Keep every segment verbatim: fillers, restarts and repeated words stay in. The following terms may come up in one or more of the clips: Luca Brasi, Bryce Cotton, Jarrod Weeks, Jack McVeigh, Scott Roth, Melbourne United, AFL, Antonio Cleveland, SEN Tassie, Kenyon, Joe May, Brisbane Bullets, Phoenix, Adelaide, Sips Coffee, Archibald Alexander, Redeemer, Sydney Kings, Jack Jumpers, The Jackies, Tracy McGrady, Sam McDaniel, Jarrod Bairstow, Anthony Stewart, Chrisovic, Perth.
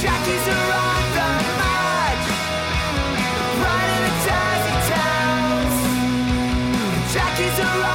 Jackies are on the march, riding the Tassie towns. Jackies are on.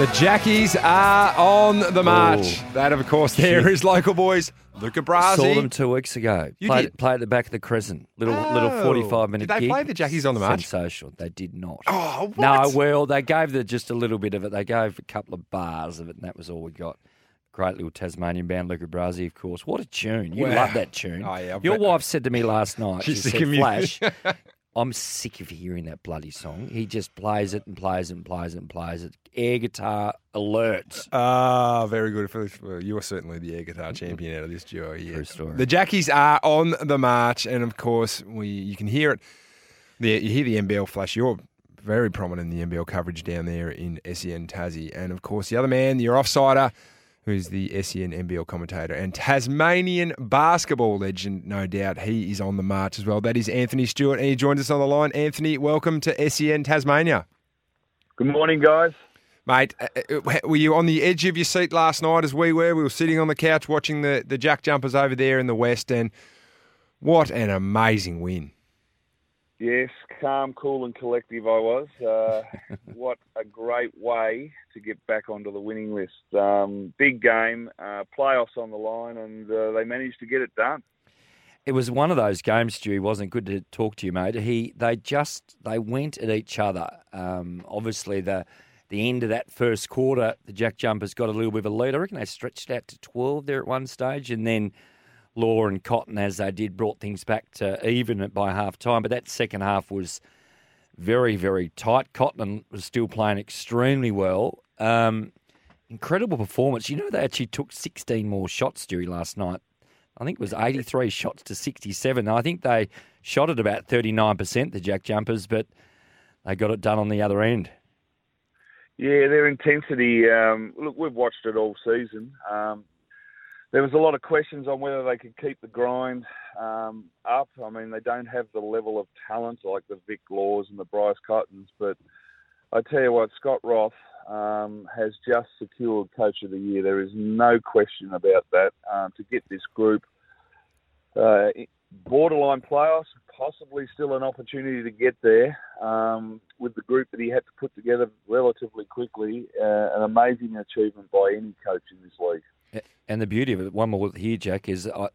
The Jackies are on the march. Oh, that, of course, there shit. Is local boys. Luca Brasi. Saw them two weeks ago. You played, did? Played at the back of the Crescent. Little oh. little forty-five minute gig. Did they gig. play the Jackies on the march? Sensational. They did not. Oh, what? No, well, they gave the, just a little bit of it. They gave a couple of bars of it, and that was all we got. Great little Tasmanian band, Luca Brasi, of course. What a tune. You wow. love that tune. Oh, yeah, Your wife said to me last night, she said, Flash, I'm sick of hearing that bloody song. He just plays it and plays it and plays it and plays it. Air guitar alert. Ah, uh, very good. Well, you are certainly the air guitar champion out of this duo here. True story. The Jackies are on the march, and of course, we you can hear it. The, you hear the N B L Flash. You're very prominent in the N B L coverage down there in S E N Tassie. And of course, the other man, your offsider, who's the S E N N B L commentator and Tasmanian basketball legend, no doubt. He is on the march as well. That is Anthony Stewart, and he joins us on the line. Anthony, welcome to S E N Tasmania. Good morning, guys. Mate, were you on the edge of your seat last night as we were? We were sitting on the couch watching the, the Jack Jumpers over there in the West, and what an amazing win. Yes, calm, cool and collective I was. Uh, what a great way to get back onto the winning list. Um, big game, uh, playoffs on the line, and uh, they managed to get it done. It was one of those games, Stu, wasn't good to talk to you, mate. He, They just they went at each other. Um, obviously, the the end of that first quarter, the Jack Jumpers got a little bit of a lead. I reckon they stretched out to twelve there at one stage, and then Law and Cotton, as they did, brought things back to even by half-time. But that second half was very, very tight. Cotton was still playing extremely well. Um, incredible performance. You know, they actually took sixteen more shots during last night. I think it was eighty-three shots to sixty-seven. I think they shot at about thirty-nine percent, the Jack Jumpers, but they got it done on the other end. Yeah, their intensity. Um, look, we've watched it all season. Um There was a lot of questions on whether they could keep the grind um, up. I mean, they don't have the level of talent like the Vic Laws and the Bryce Cottons, but I tell you what, Scott Roth um, has just secured Coach of the Year. There is no question about that. Um, to get this group uh, borderline playoffs, possibly still an opportunity to get there um, with the group that he had to put together relatively quickly, uh, an amazing achievement by any coach in this league. And the beauty of it, one more here, Jack, is uh,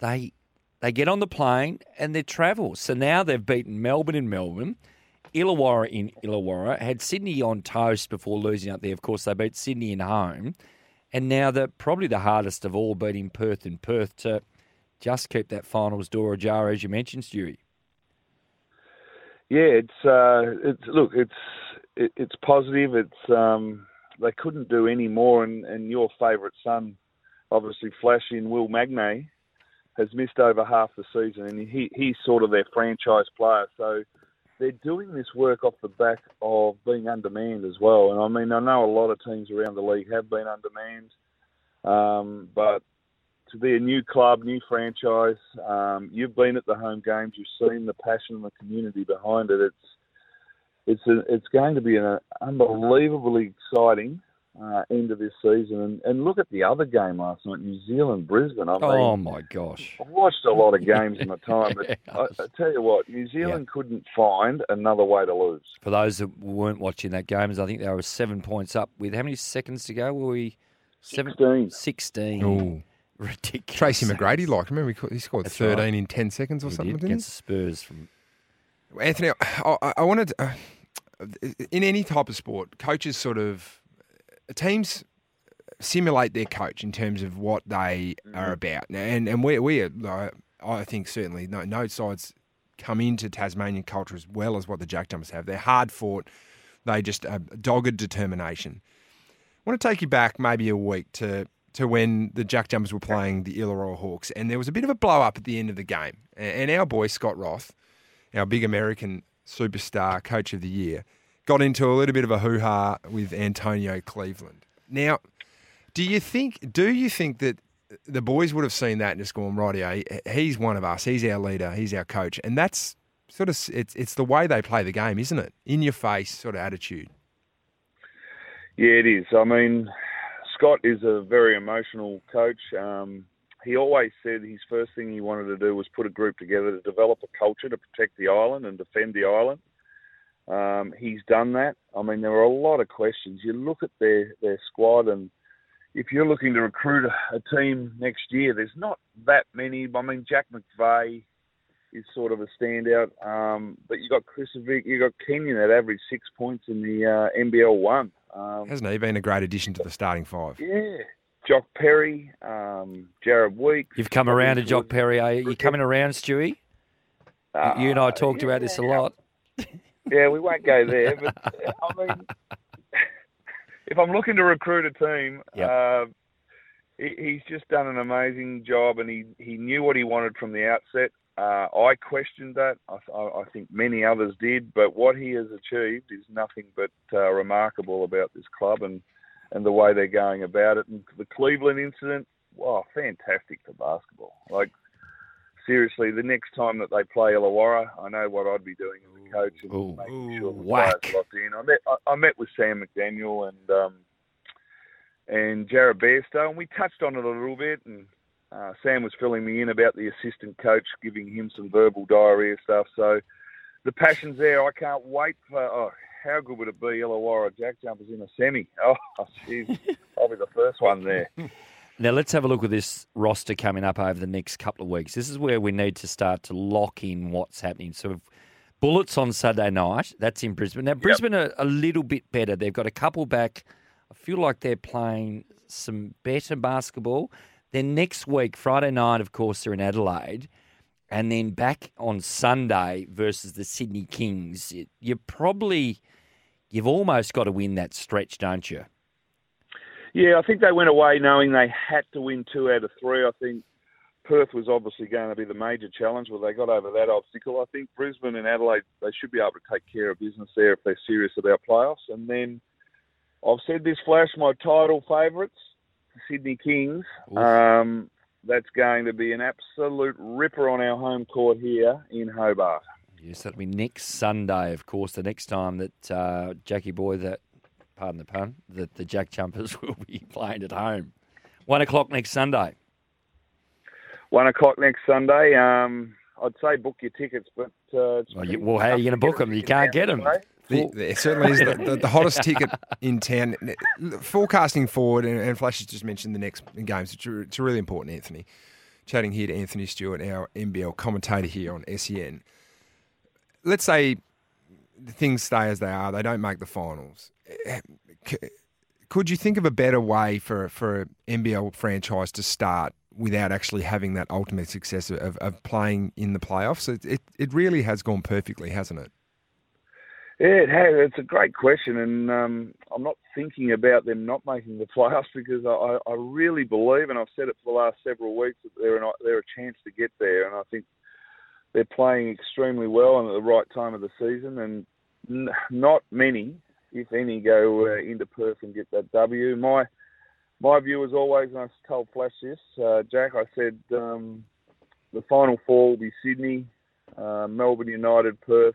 they they get on the plane and they travel. So now they've beaten Melbourne in Melbourne, Illawarra in Illawarra, had Sydney on toast before losing up there. Of course, they beat Sydney in home. And now they're probably the hardest of all, beating Perth in Perth to just keep that finals door ajar, as you mentioned, Stewie. Yeah, it's, uh, it's look, it's it, it's positive. It's... Um... They couldn't do any more, and, and your favourite son, obviously Flash in Will Magnay, has missed over half the season, and he he's sort of their franchise player. So they're doing this work off the back of being undermanned as well. And I mean, I know a lot of teams around the league have been undermanned, um, but to be a new club, new franchise, um, you've been at the home games, you've seen the passion and the community behind it. It's It's a, it's going to be an unbelievably exciting uh, end of this season. And, and look at the other game last night, New Zealand, Brisbane. I mean, oh, my gosh. I've watched a lot of games in my time, but yes. I, I tell you what, New Zealand yeah. couldn't find another way to lose. For those that weren't watching that game, I think they were seven points up with how many seconds to go? Were we seven, sixteen. sixteen. ridiculous. Tracy McGrady, like, remember he scored That's thirteen right. in ten seconds or he something, did. didn't Against he? Against Spurs. From Anthony, I, I wanted to, uh, in any type of sport, coaches sort of teams simulate their coach in terms of what they are about, and and we we uh, I think certainly no no sides come into Tasmanian culture as well as what the Jack Jumpers have. They're hard fought. They just uh, dogged determination. I want to take you back maybe a week to to when the Jack Jumpers were playing the Illawarra Hawks, and there was a bit of a blow up at the end of the game, and, and our boy Scott Roth, our big American superstar coach of the year, got into a little bit of a hoo-ha with Antonio Cleveland. Now, do you think do you think that the boys would have seen that and just gone, rightio, he's one of us, he's our leader, he's our coach, and that's sort of, it's it's the way they play the game, isn't it? In your face sort of attitude. Yeah, it is. I mean, Scott is a very emotional coach. Um, he always said his first thing he wanted to do was put a group together to develop a culture to protect the island and defend the island. Um, he's done that. I mean, there are a lot of questions. You look at their, their squad, and if you're looking to recruit a, a team next year, there's not that many. I mean, Jack McVeigh is sort of a standout. Um, but you got Chrisovic, you got Kenyon that averaged six points in the uh, N B L one. Um, Hasn't he been a great addition to the starting five? Yeah. Jock Perry, um, Jarrod Weeks. You've come around to Jock Perry, are you? You coming around, Stewie? Uh, you and I talked yeah, about this a lot. Yeah, we won't go there. But, I mean, if I'm looking to recruit a team, yep. uh, he, he's just done an amazing job, and he, he knew what he wanted from the outset. Uh, I questioned that. I, I think many others did. But what he has achieved is nothing but uh, remarkable about this club, and and the way they're going about it. And the Cleveland incident, wow, fantastic for basketball. Like, seriously, the next time that they play Illawarra, I know what I'd be doing as a coach and ooh, making ooh, sure the whack. players locked in. I met, I, I met with Sam McDaniel and um, and Jarrod Bairstow, and we touched on it a little bit, and uh, Sam was filling me in about the assistant coach giving him some verbal diarrhea stuff. So the passion's there. I can't wait for... Oh, how good would it be, Illawarra Jack Jumpers in a semi? Oh, jeez. I'll be the first one there. Now, let's have a look at this roster coming up over the next couple of weeks. This is where we need to start to lock in what's happening. So, Bullets on Saturday night. That's in Brisbane. Now, Brisbane yep. are a little bit better. They've got a couple back. I feel like they're playing some better basketball. Then next week, Friday night, of course, they're in Adelaide. And then back on Sunday versus the Sydney Kings. You're probably... You've almost got to win that stretch, don't you? Yeah, I think they went away knowing they had to win two out of three. I think Perth was obviously going to be the major challenge. Well, they got over that obstacle. I think Brisbane and Adelaide, they should be able to take care of business there if they're serious about playoffs. And then I've said this, Flash, my title favourites, the Sydney Kings. Um, that's going to be an absolute ripper on our home court here in Hobart. Yes, that'll be next Sunday, of course, the next time that uh, Jackie Boy, that pardon the pun, that the Jack Jumpers will be playing at home. One o'clock next Sunday. One o'clock next Sunday. Um, I'd say book your tickets, but... Uh, well, you, well, how are you going to book them? You can't get them. The, the, it certainly is the, the, the hottest ticket in town. Forecasting forward, and, and Flash has just mentioned the next games. It's, it's really important, Anthony. Chatting here to Anthony Stewart, our N B L commentator here on S E N. Let's say things stay as they are. They don't make the finals. Could you think of a better way for, for an N B L franchise to start without actually having that ultimate success of, of playing in the playoffs? It, it it really has gone perfectly, hasn't it? Yeah, it has. It's a great question. And um, I'm not thinking about them not making the playoffs because I, I really believe, and I've said it for the last several weeks, that they're, an, they're a chance to get there. And I think they're playing extremely well and at the right time of the season, and n- not many, if any, go uh, into Perth and get that W. My my view is always, and I told Flash this, uh, Jack, I said um, the final four will be Sydney, uh, Melbourne United, Perth,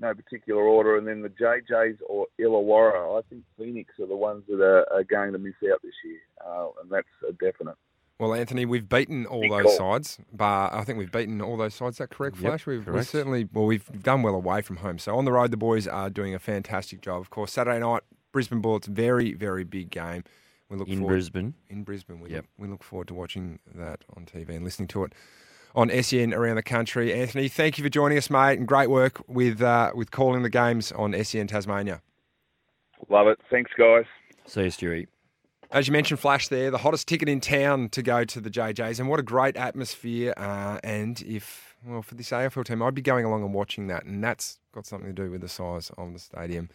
no particular order, and then the J Js or Illawarra. I think Phoenix are the ones that are, are going to miss out this year, uh, and that's a definite. Well, Anthony, we've beaten all those sides. Bar, I think we've beaten all those sides. Is that correct, Flash? Yep, we've, correct. We've certainly, well, we've done well away from home. So on the road, the boys are doing a fantastic job. Of course, Saturday night, Brisbane Bullets, very, very big game. we look in forward, Brisbane. In Brisbane. We, yep. look, we look forward to watching that on T V and listening to it on S E N around the country. Anthony, thank you for joining us, mate, and great work with uh, with calling the games on S E N Tasmania. Love it. Thanks, guys. See you, Stewie. As you mentioned, Flash there, the hottest ticket in town to go to the J Js, and what a great atmosphere. Uh, and if, well, for this A F L team, I'd be going along and watching that, and that's got something to do with the size of the stadium.